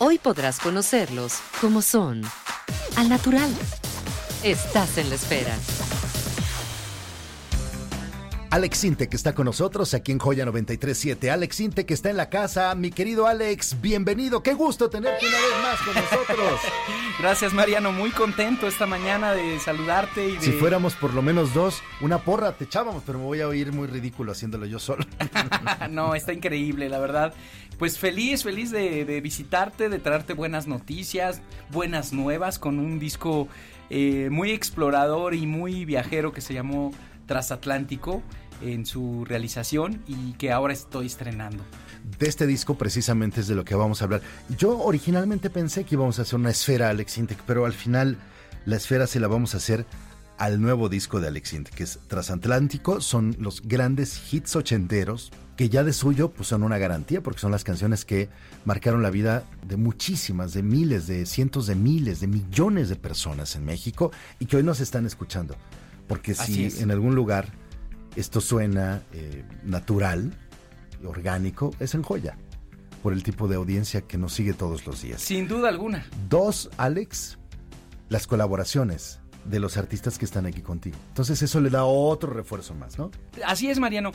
Hoy podrás conocerlos como son, al natural. Estás en la espera. Alex Syntek está con nosotros aquí en Joya 93.7. Alex Syntek está en la casa. Mi querido Alex, bienvenido. Qué gusto tenerte una vez más con nosotros. Gracias, Mariano. Muy contento esta mañana de saludarte. Si fuéramos por lo menos dos, una porra te echábamos, pero me voy a oír muy ridículo haciéndolo yo solo. No, está increíble, la verdad. Pues feliz de visitarte, de traerte buenas noticias, buenas nuevas, con un disco muy explorador y muy viajero que se llamó Transatlántico en su realización y que ahora estoy estrenando. De este disco precisamente es de lo que vamos a hablar. Yo originalmente pensé que íbamos a hacer una esfera a Alex Syntek, pero al final la esfera se la vamos a hacer al nuevo disco de Alex Syntek, que es Transatlántico. Son los grandes hits ochenteros, que ya de suyo pues son una garantía, porque son las canciones que marcaron la vida de muchísimas, de miles, de cientos de miles, de millones de personas en México, y que hoy nos están escuchando. Porque si en algún lugar esto suena natural, orgánico, es en Joya, por el tipo de audiencia que nos sigue todos los días. Sin duda alguna. Dos, Alex, las colaboraciones de los artistas que están aquí contigo. Entonces eso le da otro refuerzo más, ¿no? Así es, Mariano.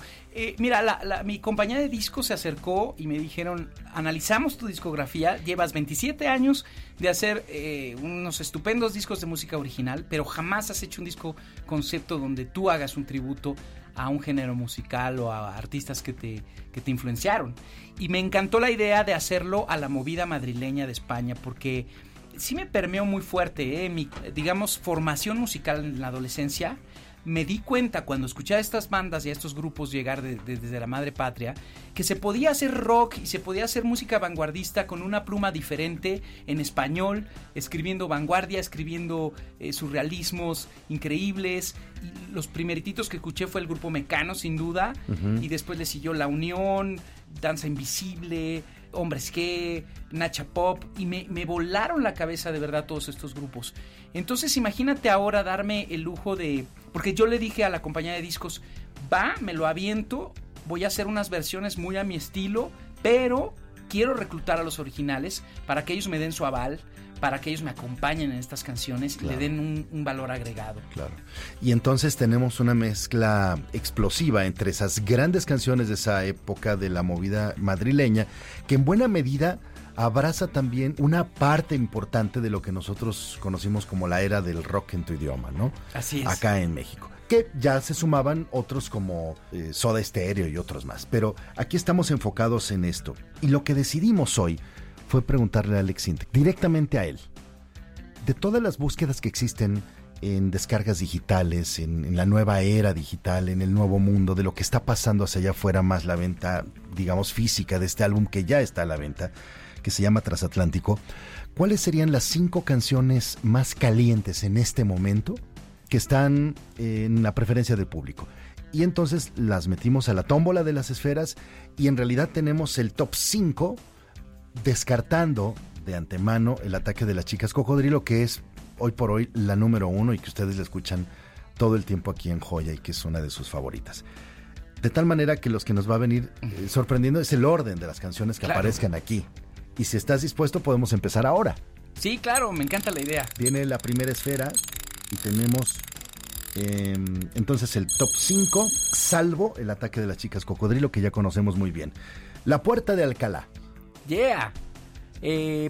Mira, mi compañía de discos se acercó y me dijeron, analizamos tu discografía, llevas 27 años de hacer unos estupendos discos de música original, pero jamás has hecho un disco concepto donde tú hagas un tributo a un género musical o a artistas que te influenciaron. Y me encantó la idea de hacerlo a la movida madrileña de España, porque sí me permeó muy fuerte, mi, digamos, formación musical en la adolescencia. Me di cuenta cuando escuché a estas bandas y a estos grupos llegar desde la madre patria, que se podía hacer rock y se podía hacer música vanguardista con una pluma diferente en español, escribiendo vanguardia, escribiendo surrealismos increíbles. Y los primeritos que escuché fue el grupo Mecano, sin duda, uh-huh. Y después le siguió La Unión, Danza Invisible, Hombres G, Nacha Pop, y me volaron la cabeza de verdad todos estos grupos. Entonces imagínate ahora darme el lujo de... Porque yo le dije a la compañía de discos, va, me lo aviento, voy a hacer unas versiones muy a mi estilo, pero quiero reclutar a los originales para que ellos me den su aval, para que ellos me acompañen en estas canciones, claro, y le den un valor agregado. Claro. Y entonces tenemos una mezcla explosiva entre esas grandes canciones de esa época de la movida madrileña, que en buena medida abraza también una parte importante de lo que nosotros conocimos como la era del rock en tu idioma, ¿no? Así es. Acá en México. Que ya se sumaban otros como Soda Stereo y otros más. Pero aquí estamos enfocados en esto. Y lo que decidimos hoy fue preguntarle a Alex Syntek, directamente a él, de todas las búsquedas que existen en descargas digitales, en la nueva era digital, en el nuevo mundo, de lo que está pasando hacia allá afuera, más la venta, digamos, física de este álbum que ya está a la venta, que se llama Transatlántico, ¿cuáles serían las 5 canciones más calientes en este momento que están en la preferencia del público? Y entonces las metimos a la tómbola de las esferas y en realidad tenemos el top 5, descartando de antemano el ataque de las chicas cocodrilo, que es hoy por hoy la número 1 y que ustedes la escuchan todo el tiempo aquí en Joya y que es una de sus favoritas. De tal manera que los que nos va a venir sorprendiendo es el orden de las canciones que aparezcan aquí. Y si estás dispuesto, podemos empezar ahora. Sí, claro, me encanta la idea. Viene la primera esfera y tenemos entonces el top 5, salvo el ataque de las chicas cocodrilo, que ya conocemos muy bien. La Puerta de Alcalá. Yeah.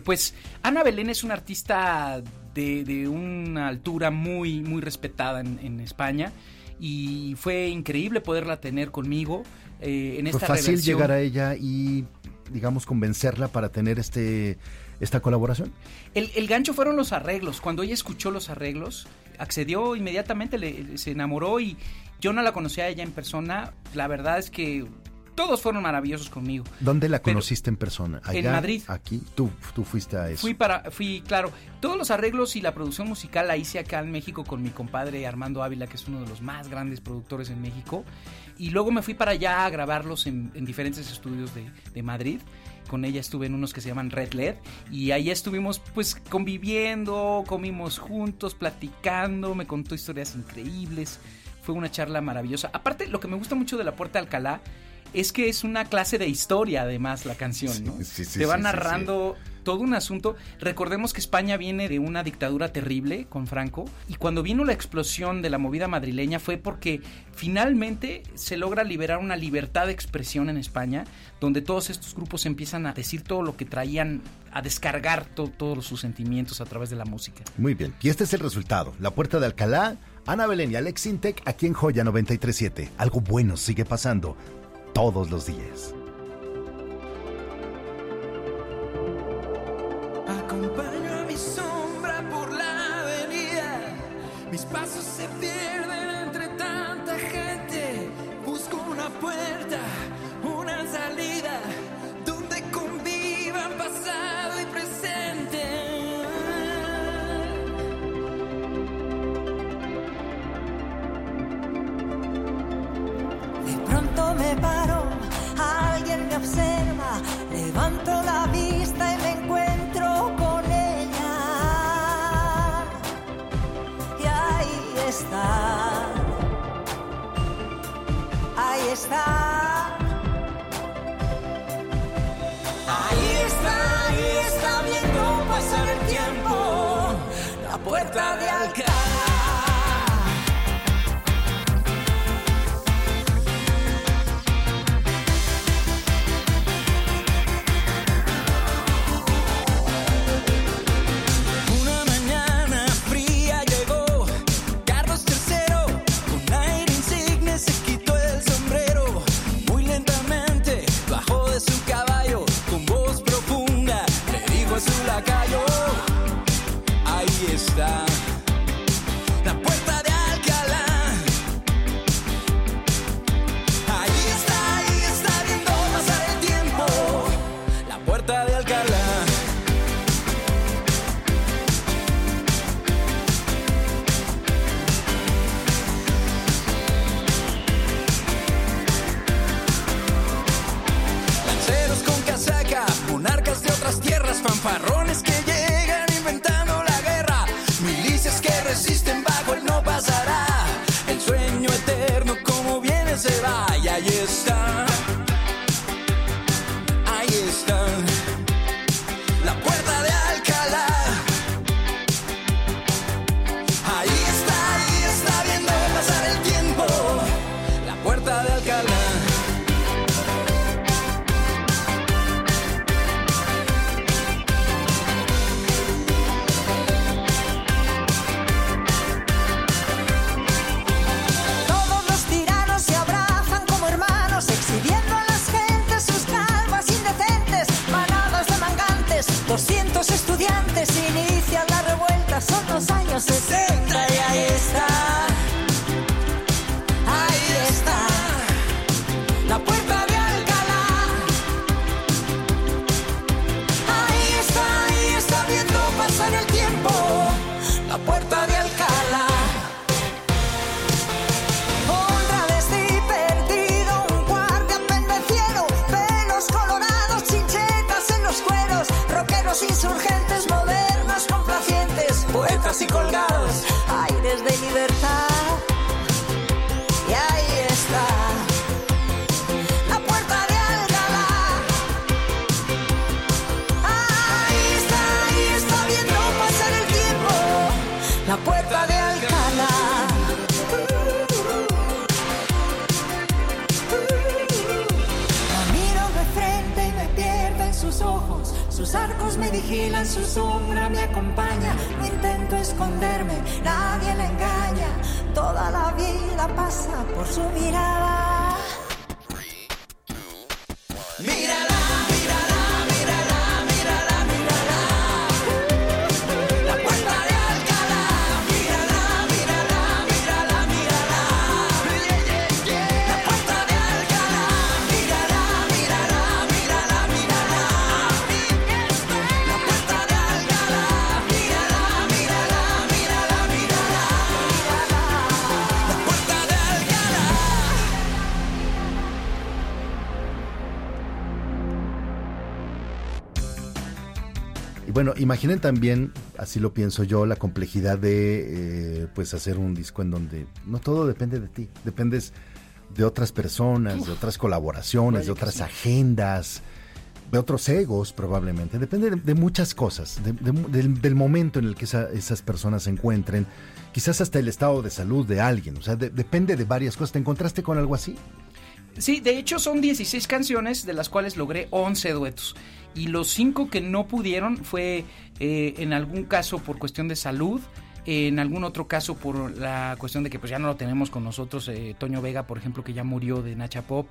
Pues Ana Belén es una artista de una altura muy, muy respetada en España, y fue increíble poderla tener conmigo en esta relación. ¿Fue fácil llegar a ella y, digamos, convencerla para tener esta colaboración? El gancho fueron los arreglos. Cuando ella escuchó los arreglos, accedió inmediatamente, se enamoró, y yo no la conocía a ella en persona. La verdad es que todos fueron maravillosos conmigo. ¿Dónde la conociste en persona? Allá, en Madrid. Aquí, tú fuiste a eso. Fui, claro. Todos los arreglos y la producción musical la hice acá en México con mi compadre Armando Ávila, que es uno de los más grandes productores en México. Y luego me fui para allá a grabarlos en diferentes estudios de Madrid. Con ella estuve en unos que se llaman Red Led, y ahí estuvimos pues conviviendo, comimos juntos, platicando, me contó historias increíbles. Fue una charla maravillosa. Aparte, lo que me gusta mucho de La Puerta de Alcalá es que es una clase de historia, además, la canción, ¿no? Sí, te va narrando todo un asunto. Recordemos que España viene de una dictadura terrible con Franco, y cuando vino la explosión de la movida madrileña fue porque finalmente se logra liberar una libertad de expresión en España, donde todos estos grupos empiezan a decir todo lo que traían, a descargar todos sus sentimientos a través de la música. Muy bien, y este es el resultado. La Puerta de Alcalá, Ana Belén y Alex Syntek, aquí en Joya 93.7. Algo bueno sigue pasando todos los días. Acompaño a mi sombra por la avenida. Mis pasos se pierden entre tanta gente. Busco una puerta, una salida, donde convivan pasado y presente. De pronto me paro, alguien me observa, levanto la vista y me encuentro con ella. Y ahí está, ahí está viendo pasar el tiempo, la puerta de Alcalá. sus arcos me vigilan, su sombra me acompaña. No intento esconderme, nadie la engaña. Toda la vida pasa por su mirada. Mírala. Bueno, imaginen también, así lo pienso yo, la complejidad de pues hacer un disco en donde no todo depende de ti, dependes de otras personas, de otras colaboraciones, de otras agendas, de otros egos probablemente, depende de muchas cosas, del momento en el que esas personas se encuentren, quizás hasta el estado de salud de alguien, o sea, depende de varias cosas. ¿Te encontraste con algo así? Sí, de hecho son 16 canciones, de las cuales logré 11 duetos. Y los 5 que no pudieron fue en algún caso por cuestión de salud, en algún otro caso por la cuestión de que pues ya no lo tenemos con nosotros, Toño Vega, por ejemplo, que ya murió de Nacha Pop.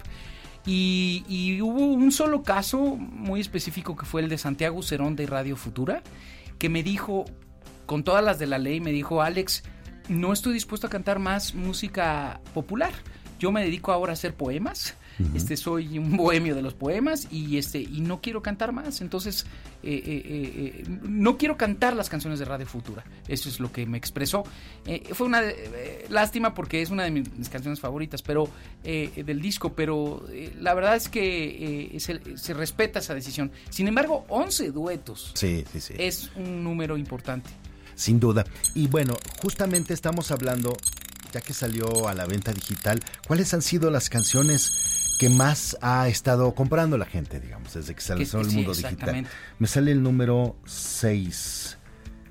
Y hubo un solo caso muy específico que fue el de Santiago Cerón de Radio Futura, que me dijo, con todas las de la ley, me dijo: Alex, no estoy dispuesto a cantar más música popular. Yo me dedico ahora a hacer poemas, soy un bohemio de los poemas y no quiero cantar más, entonces no quiero cantar las canciones de Radio Futura. Eso es lo que me expresó. Fue una lástima porque es una de mis canciones favoritas, pero del disco, pero la verdad es que se respeta esa decisión. Sin embargo, 11 duetos. Sí. Es un número importante. Sin duda. Y bueno, justamente estamos hablando... Ya que salió a la venta digital, ¿cuáles han sido las canciones que más ha estado comprando la gente, digamos, desde que salió el mundo digital? Me sale el número 6.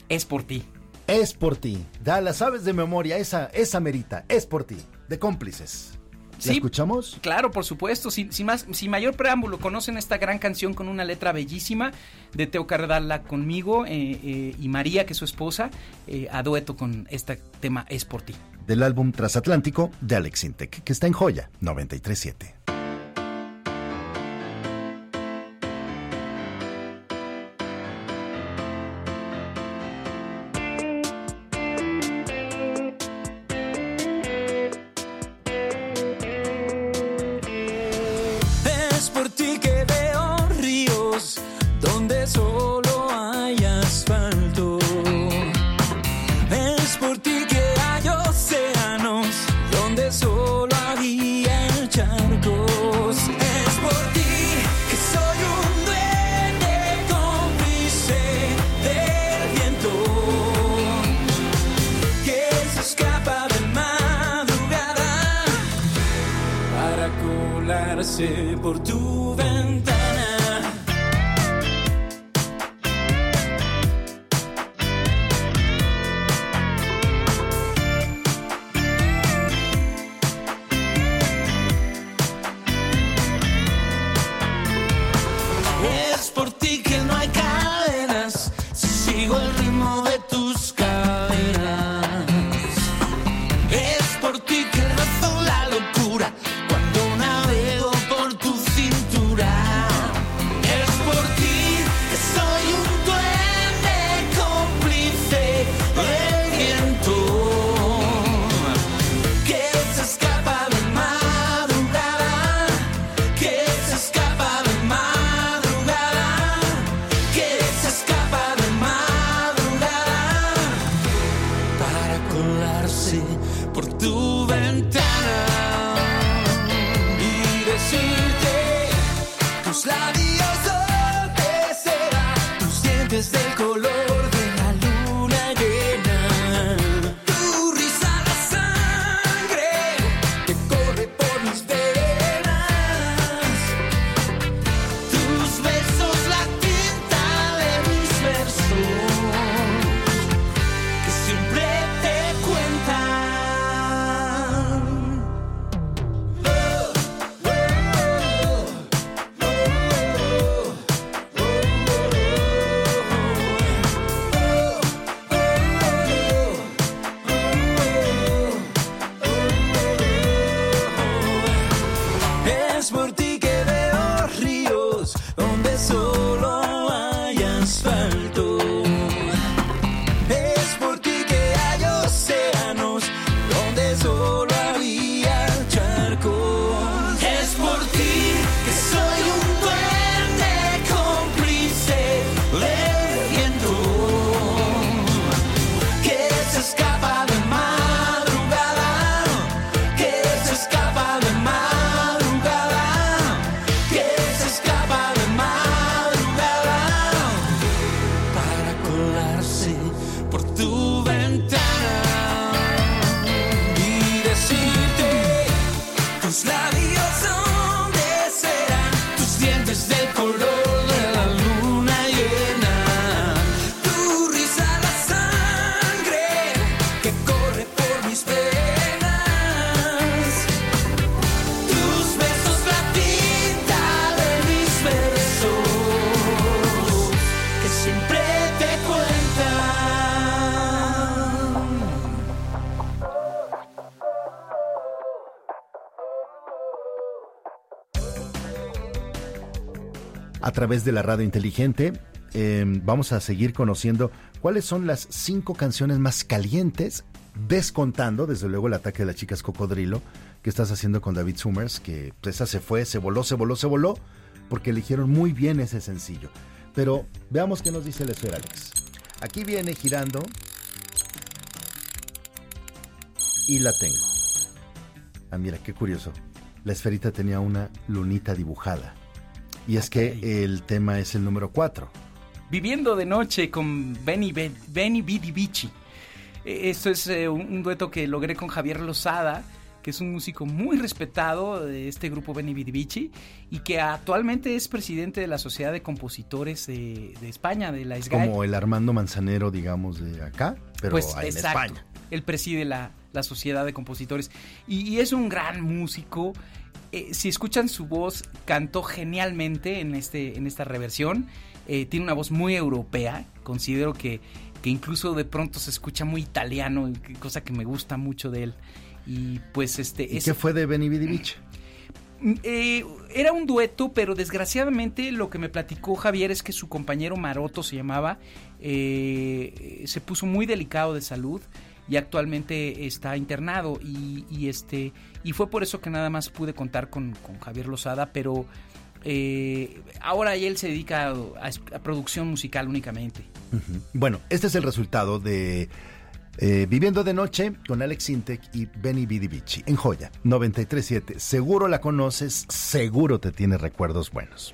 Es por ti. Es por ti. Da, la sabes de memoria, esa merita. Es por ti, de Cómplices. ¿La escuchamos? Claro, por supuesto. Sin mayor preámbulo, conocen esta gran canción con una letra bellísima de Teo Cardala conmigo y María, que es su esposa, a dueto con este tema Es por ti. Del álbum Transatlántico de Alex Syntek, que está en Joya 93.7. Por tu ventana, es por ti que no hay cadenas, si sigo el ritmo de tus caderas, es por ti que razón la locura. Por tu cintura. a través de la radio inteligente. Vamos a seguir conociendo cuáles son las 5 canciones más calientes, descontando, desde luego, el ataque de las chicas cocodrilo que estás haciendo con David Summers, que esa se fue, se voló, porque eligieron muy bien ese sencillo. Pero veamos qué nos dice el esfera, Alex. Aquí viene girando y la tengo. Ah, mira, qué curioso. La esferita tenía una lunita dibujada. Y es que el tema es el número 4. Viviendo de noche con Benny Bidi Bici. Esto es un dueto que logré con Javier Lozada, que es un músico muy respetado de este grupo Benny Bidi Bici y que actualmente es presidente de la Sociedad de Compositores de España, de la SGAE. Como el Armando Manzanero, digamos, de acá, pero pues, en exacto, España. Él preside la Sociedad de Compositores y es un gran músico. Si escuchan su voz, cantó genialmente en esta reversión. Tiene una voz muy europea. Considero que incluso de pronto se escucha muy italiano, cosa que me gusta mucho de él. Y pues ¿Y qué fue de Benny Bidi Bici? Era un dueto, pero desgraciadamente lo que me platicó Javier es que su compañero Maroto se llamaba, se puso muy delicado de salud y actualmente está internado y fue por eso que nada más pude contar con Javier Lozada, pero ahora él se dedica a producción musical únicamente. Uh-huh. Bueno, este es el resultado de Viviendo de Noche con Alex Syntek y Benny Bidi Bici en Joya 93.7. Seguro la conoces, seguro te tiene recuerdos buenos.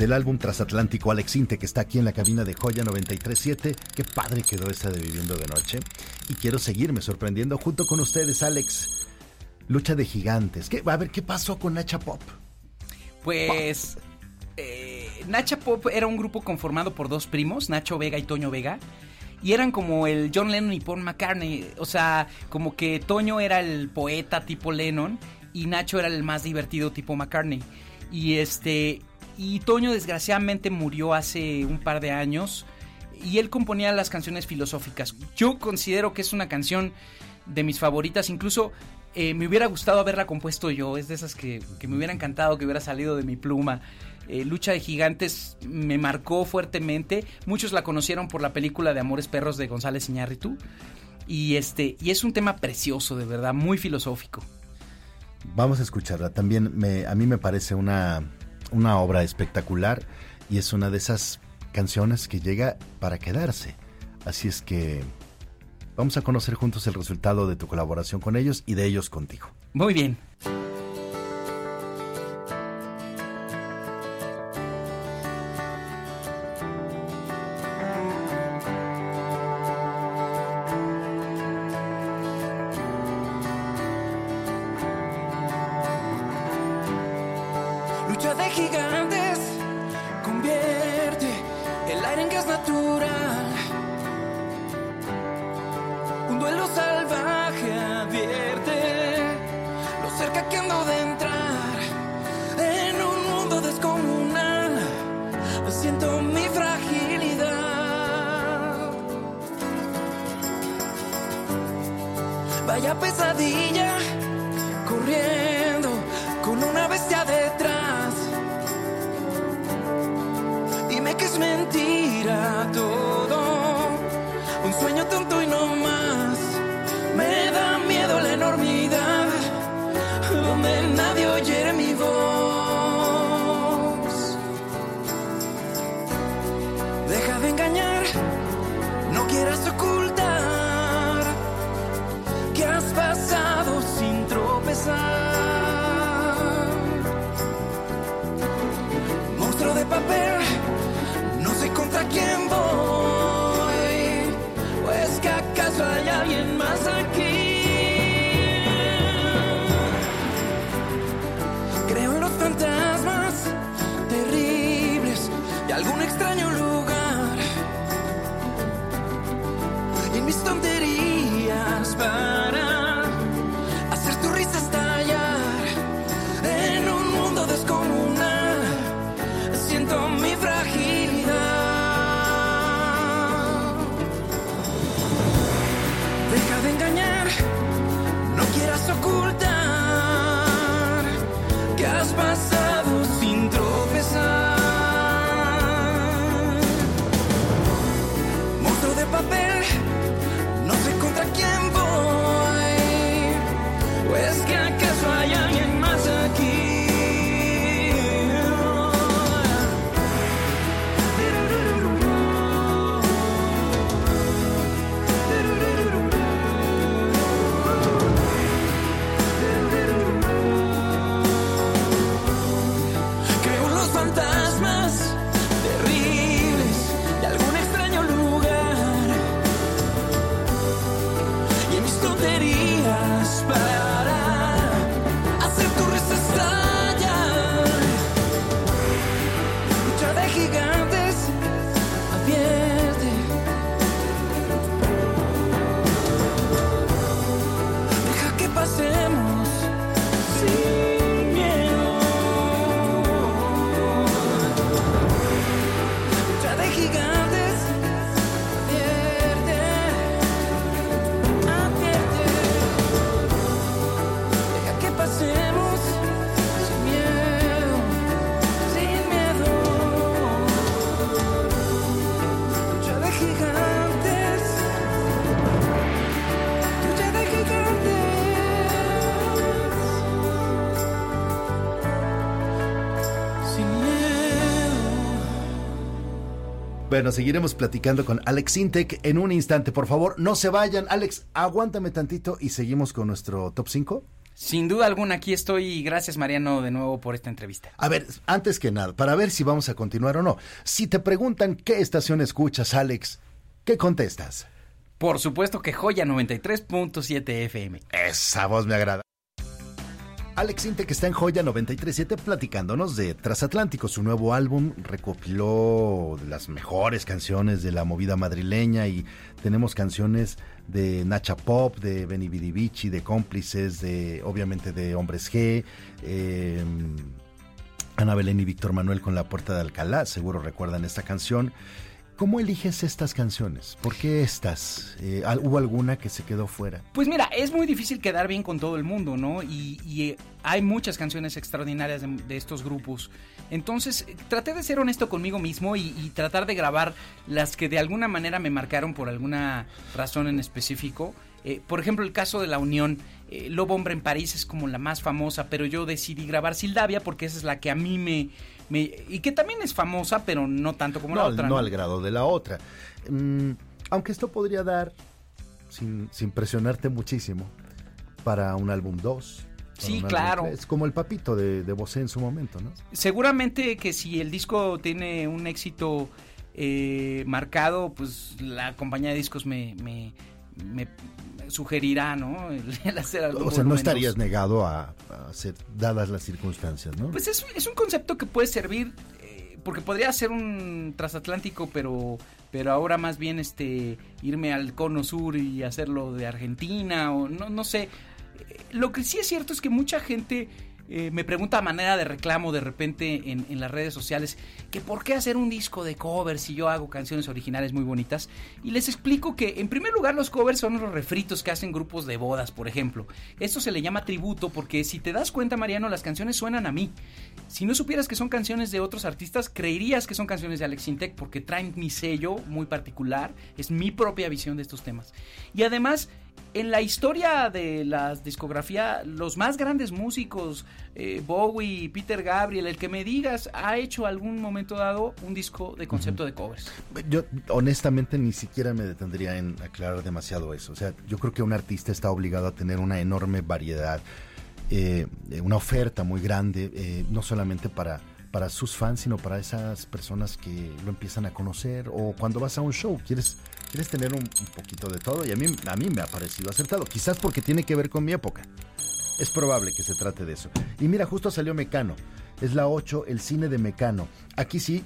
El álbum Transatlántico, Alex Syntek, que está aquí en la cabina de Joya 93.7. Qué padre quedó esa de Viviendo de Noche. Y quiero seguirme sorprendiendo junto con ustedes, Alex. Lucha de gigantes. A ver, ¿qué pasó con Nacha Pop? Pues Nacha Pop era un grupo conformado por dos primos, Nacho Vega y Toño Vega. Y eran como el John Lennon y Paul McCartney. O sea, como que Toño era el poeta tipo Lennon y Nacho era el más divertido tipo McCartney. Y Toño desgraciadamente murió hace un par de años y él componía las canciones filosóficas. Yo considero que es una canción de mis favoritas, incluso me hubiera gustado haberla compuesto yo, es de esas que me hubiera encantado que hubiera salido de mi pluma. Lucha de Gigantes me marcó fuertemente, muchos la conocieron por la película de Amores Perros de González Iñárritu y es un tema precioso, de verdad, muy filosófico. Vamos a escucharla, también a mí me parece una obra espectacular y es una de esas canciones que llega para quedarse. Así es que vamos a conocer juntos el resultado de tu colaboración con ellos y de ellos contigo. Muy bien. Papel, no sé contra quién voy, pues que Bueno, seguiremos platicando con Alex Syntek en un instante. Por favor, no se vayan. Alex, aguántame tantito y seguimos con nuestro top 5. Sin duda alguna, aquí estoy y gracias, Mariano, de nuevo por esta entrevista. A ver, antes que nada, para ver si vamos a continuar o no, si te preguntan qué estación escuchas, Alex, ¿qué contestas? Por supuesto que Joya 93.7 FM. Esa voz me agrada. Alex Syntek, que está en Joya 93.7 platicándonos de Transatlántico. Su nuevo álbum recopiló las mejores canciones de la movida madrileña y tenemos canciones de Nacha Pop, de Benny Bidi Bici, de Cómplices, de obviamente de Hombres G, Ana Belén y Víctor Manuel con La Puerta de Alcalá, seguro recuerdan esta canción. ¿Cómo eliges estas canciones? ¿Por qué estas? ¿Hubo alguna que se quedó fuera? Pues mira, es muy difícil quedar bien con todo el mundo, ¿no? Y hay muchas canciones extraordinarias de estos grupos. Entonces, traté de ser honesto conmigo mismo y tratar de grabar las que de alguna manera me marcaron por alguna razón en específico. Por ejemplo, el caso de La Unión, Lobo Hombre en París es como la más famosa, pero yo decidí grabar Sildavia porque esa es la que a mí y que también es famosa, pero no tanto como la otra. No al grado de la otra. Aunque esto podría dar, sin presionarte muchísimo, para un álbum 2. Sí, claro. Es como el papito de Bosé en su momento, ¿no? Seguramente que si el disco tiene un éxito marcado, pues la compañía de discos me sugerirá, ¿no? El hacer algo. O sea, no estarías negado a hacer, dadas las circunstancias, ¿no? Pues es un concepto que puede servir, porque podría ser un transatlántico, pero ahora más bien irme al cono sur y hacerlo de Argentina, o no sé. Lo que sí es cierto es que mucha gente me pregunta a manera de reclamo de repente en las redes sociales que por qué hacer un disco de covers si yo hago canciones originales muy bonitas, y les explico que en primer lugar los covers son los refritos que hacen grupos de bodas, por ejemplo. Esto se le llama tributo porque, si te das cuenta, Mariano, las canciones suenan a mí. Si no supieras que son canciones de otros artistas, creerías que son canciones de Alex Syntek porque traen mi sello muy particular, es mi propia visión de estos temas. Y además, en la historia de la discografía, los más grandes músicos, Bowie, Peter Gabriel, el que me digas, ha hecho algún momento dado un disco de concepto de covers. Yo honestamente ni siquiera me detendría en aclarar demasiado eso. O sea, yo creo que un artista está obligado a tener una enorme variedad, una oferta muy grande, no solamente para sus fans, sino para esas personas que lo empiezan a conocer, o cuando vas a un show, quieres tener un poquito de todo, y a mí me ha parecido acertado, quizás porque tiene que ver con mi época. Es probable que se trate de eso. Y mira, justo salió Mecano, es la 8, el cine de Mecano. Aquí sí,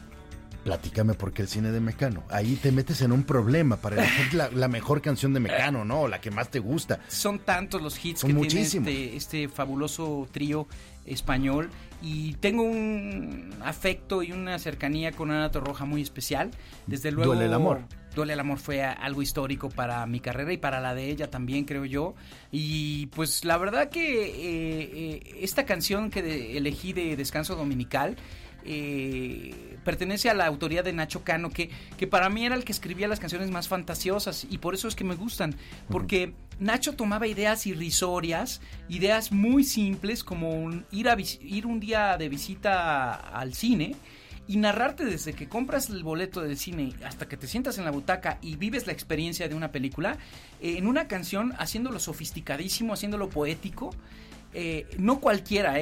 platícame por qué el cine de Mecano. Ahí te metes en un problema para elegir la mejor canción de Mecano, ¿no? O la que más te gusta. Son tantos los hits que muchísimos. Tiene este fabuloso trío español, y tengo un afecto y una cercanía con Ana Torroja muy especial. Desde luego, Duele el amor. Duele el amor fue algo histórico para mi carrera y para la de ella también, creo yo. Y pues la verdad que esta canción que elegí de Descanso Dominical pertenece a la autoría de Nacho Cano, que para mí era el que escribía las canciones más fantasiosas, y por eso es que me gustan, porque Nacho tomaba ideas irrisorias, ideas muy simples, como ir un día de visita al cine y narrarte desde que compras el boleto del cine hasta que te sientas en la butaca y vives la experiencia de una película, en una canción, haciéndolo sofisticadísimo, haciéndolo poético. No cualquiera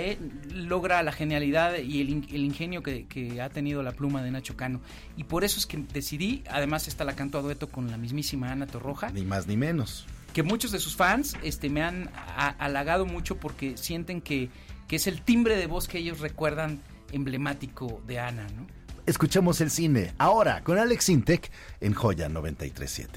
logra la genialidad y el ingenio que ha tenido la pluma de Nacho Cano, y por eso es que decidí. Además, esta la canto a dueto con la mismísima Ana Torroja, ni más ni menos, que muchos de sus fans me han halagado mucho porque sienten que es el timbre de voz que ellos recuerdan emblemático de Ana, ¿no? Escuchamos el cine ahora con Alex Syntek en Joya 93.7.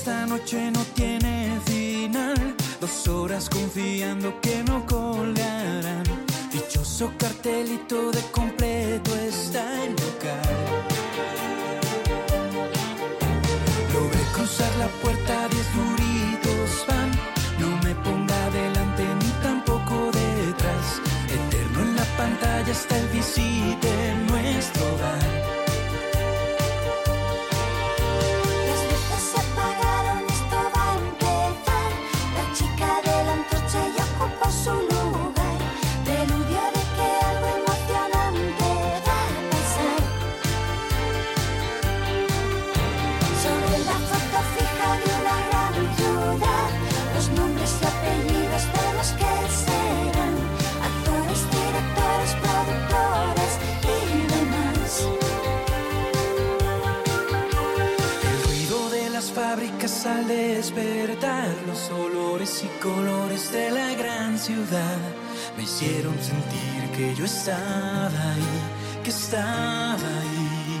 Esta noche no tiene final, 2 horas confiando que no cola. todo completo está el local. Logré cruzar la puerta, 10 duritos van. No me ponga delante ni tampoco detrás. Eterno en la pantalla está el visite nuestro hogar. Al despertar los olores y colores de la gran ciudad me hicieron sentir que yo estaba ahí, que estaba ahí.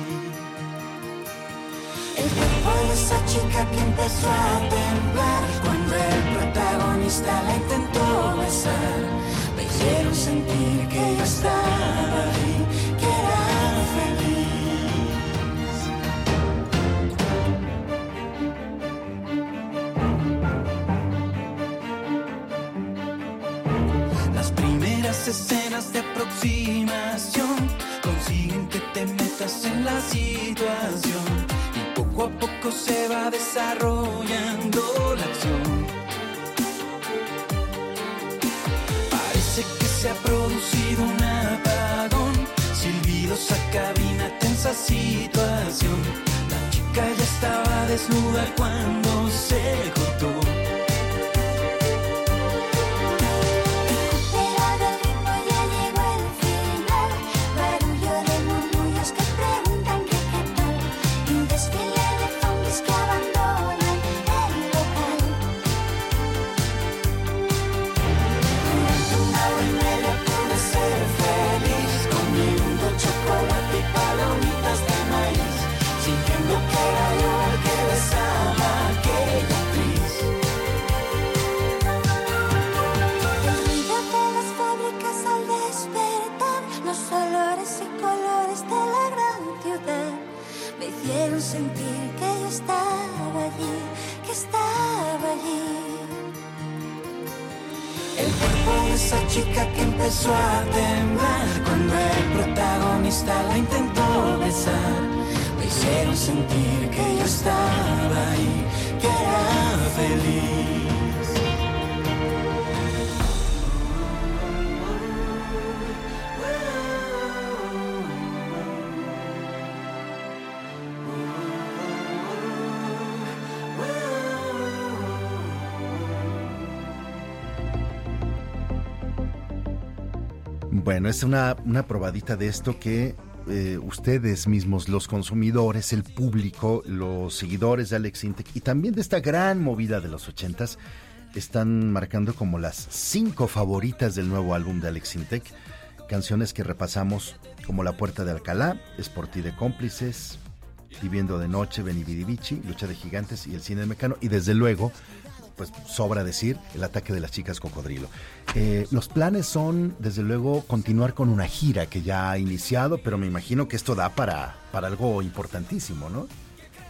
El cuerpo de esa chica que empezó a temblar cuando el protagonista la intentó besar, me hicieron sentir que yo estaba ahí, que era feliz. Escenas de aproximación consiguen que te metas en la situación y poco a poco se va desarrollando la acción. Parece que se ha producido un apagón, silbidos a cabina, tensa situación. La chica ya estaba desnuda cuando se cortó. Quiero sentir que yo estaba allí, que estaba allí. El cuerpo de esa chica que empezó a temblar cuando el protagonista la intentó besar, me hicieron sentir que yo estaba ahí, que era feliz. Bueno, es una probadita de esto que ustedes mismos, los consumidores, el público, los seguidores de Alex Syntek y también de esta gran movida de los 80s, están marcando como las 5 favoritas del nuevo álbum de Alex Syntek. Canciones que repasamos como La Puerta de Alcalá, Es por ti de Cómplices, Viviendo de Noche, Benny Bidi Bici, Lucha de Gigantes y El Cine de Mecano. Y desde luego, pues sobra decir, El Ataque de las Chicas Cocodrilo. Los planes son, desde luego, continuar con una gira que ya ha iniciado, pero me imagino que esto da para algo importantísimo, ¿no?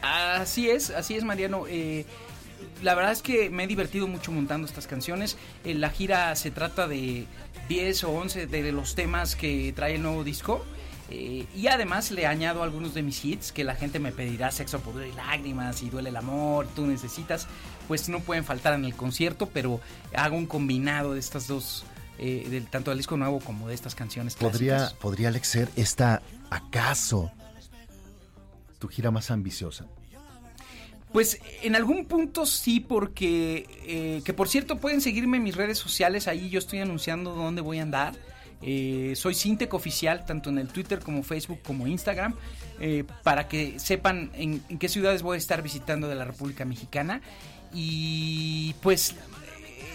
Así es, Mariano. La verdad es que me he divertido mucho montando estas canciones. La gira se trata de 10 o 11 de los temas que trae el nuevo disco. Y además le añado algunos de mis hits que la gente me pedirá: Sexo, Pudor y Lágrimas y Duele el Amor, Tú Necesitas. Pues no pueden faltar en el concierto, pero hago un combinado de estas dos, tanto del disco nuevo como de estas canciones clásicas. ¿Podría Alex ser esta, acaso, tu gira más ambiciosa? Pues en algún punto sí, porque, que por cierto pueden seguirme en mis redes sociales, ahí yo estoy anunciando dónde voy a andar. Soy Syntek Oficial, tanto en el Twitter como Facebook como Instagram, para que sepan en qué ciudades voy a estar visitando de la República Mexicana. Y pues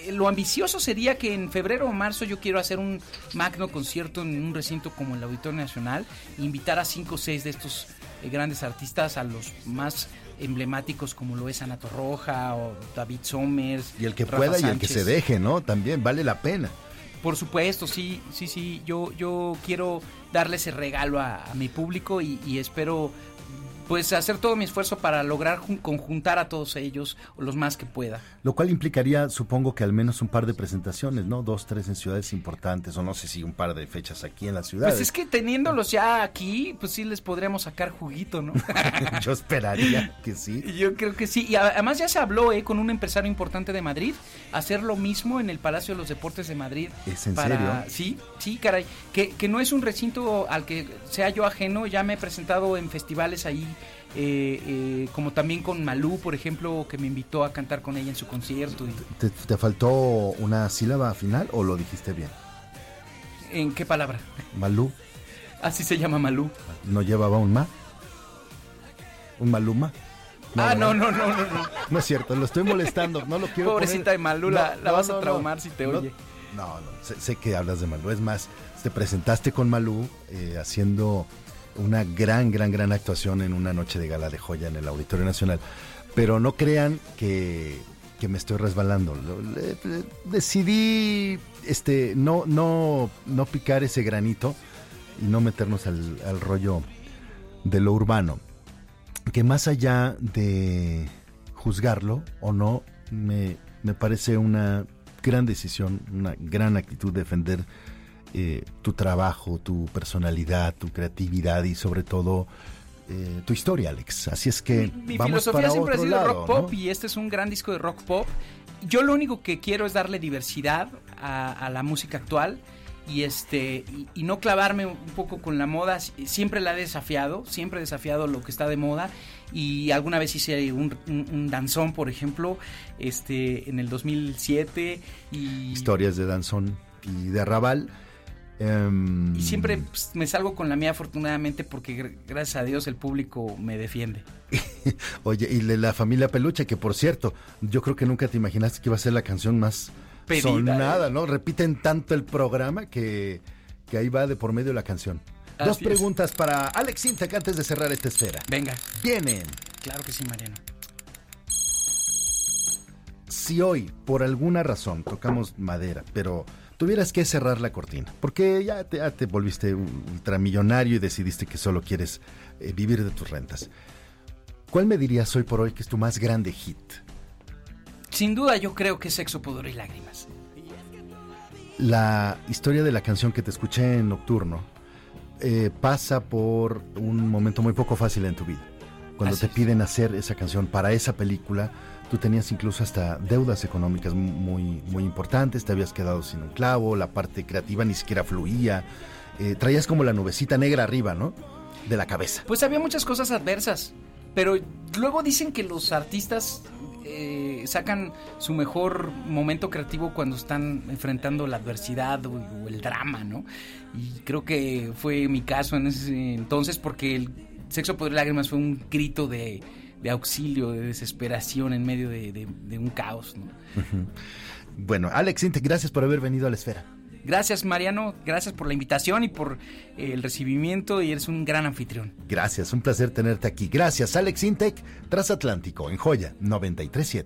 lo ambicioso sería que en febrero o marzo yo quiero hacer un magno concierto en un recinto como el Auditorio Nacional e invitar a 5 o 6 de estos grandes artistas, a los más emblemáticos como lo es Ana Torroja o David Summers. Y el que pueda y el que se deje, ¿no? También vale la pena. Por supuesto, sí. Yo quiero darles el regalo a mi público y espero, pues, hacer todo mi esfuerzo para lograr conjuntar a todos ellos los más que pueda. Lo cual implicaría, supongo, que al menos un par de presentaciones, ¿no? 2, 3 en ciudades importantes, o no sé si un par de fechas aquí en la ciudad. Pues es que teniéndolos ya aquí, pues sí les podríamos sacar juguito, ¿no? Yo esperaría que sí. Yo creo que sí. Y además ya se habló con un empresario importante de Madrid, hacer lo mismo en el Palacio de los Deportes de Madrid. ¿Es en serio? Sí, caray. Que no es un recinto al que sea yo ajeno, ya me he presentado en festivales ahí. Como también con Malú, por ejemplo, que me invitó a cantar con ella en su concierto. ¿Te faltó una sílaba final o lo dijiste bien? ¿En qué palabra? Malú. Así se llama Malú. ¿No llevaba un ma? ¿Un Maluma? No. No es cierto, lo estoy molestando, no lo quiero. Pobrecita poner. De Malú, la vas a traumar si te oye. No, sé que hablas de Malú. Es más, te presentaste con Malú haciendo una gran actuación en una noche de gala de Joya en el Auditorio Nacional. Pero no crean que me estoy resbalando. Decidí no picar ese granito y no meternos al rollo de lo urbano. Que más allá de juzgarlo o no, me parece una gran decisión, una gran actitud defender tu trabajo, tu personalidad, tu creatividad y sobre todo tu historia, Alex. Así es que mi vamos para otro lado. Mi filosofía siempre ha sido rock pop, ¿no? Y este es un gran disco de rock pop. Yo lo único que quiero es darle diversidad a la música actual y no clavarme un poco con la moda. Siempre la he desafiado, lo que está de moda. Y alguna vez hice un danzón, por ejemplo, en el 2007. Y historias de danzón y de arrabal. Y siempre me salgo con la mía, afortunadamente, porque gracias a Dios el público me defiende. Oye, y la familia Peluche, que por cierto, yo creo que nunca te imaginaste que iba a ser la canción más pedida, sonada, ¿no? Repiten tanto el programa que ahí va de por medio la canción. Así Dos preguntas es. Para Alex Syntek antes de cerrar esta esfera. Venga. ¿Vienen? Claro que sí, Mariano. Si hoy, por alguna razón, tocamos madera, pero tuvieras que cerrar la cortina, porque ya te volviste ultramillonario y decidiste que solo quieres vivir de tus rentas. ¿Cuál me dirías hoy por hoy que es tu más grande hit? Sin duda yo creo que es Sexo, Pudor y Lágrimas. La historia de la canción que te escuché en Nocturno pasa por un momento muy poco fácil en tu vida. Cuando te piden hacer esa canción para esa película, tú tenías incluso hasta deudas económicas muy, muy importantes, te habías quedado sin un clavo, la parte creativa ni siquiera fluía, traías como la nubecita negra arriba, ¿no? De la cabeza. Pues había muchas cosas adversas, pero luego dicen que los artistas sacan su mejor momento creativo cuando están enfrentando la adversidad o el drama, ¿no? Y creo que fue mi caso en ese entonces, porque el Sexo, Poder y Lágrimas fue un grito de auxilio, de desesperación en medio de un caos, ¿no? Uh-huh. Bueno, Alex Syntek, gracias por haber venido a la esfera. Gracias, Mariano, gracias por la invitación y por el recibimiento, y eres un gran anfitrión. Gracias, un placer tenerte aquí. Gracias, Alex Syntek, Transatlántico, en Joya 93.7.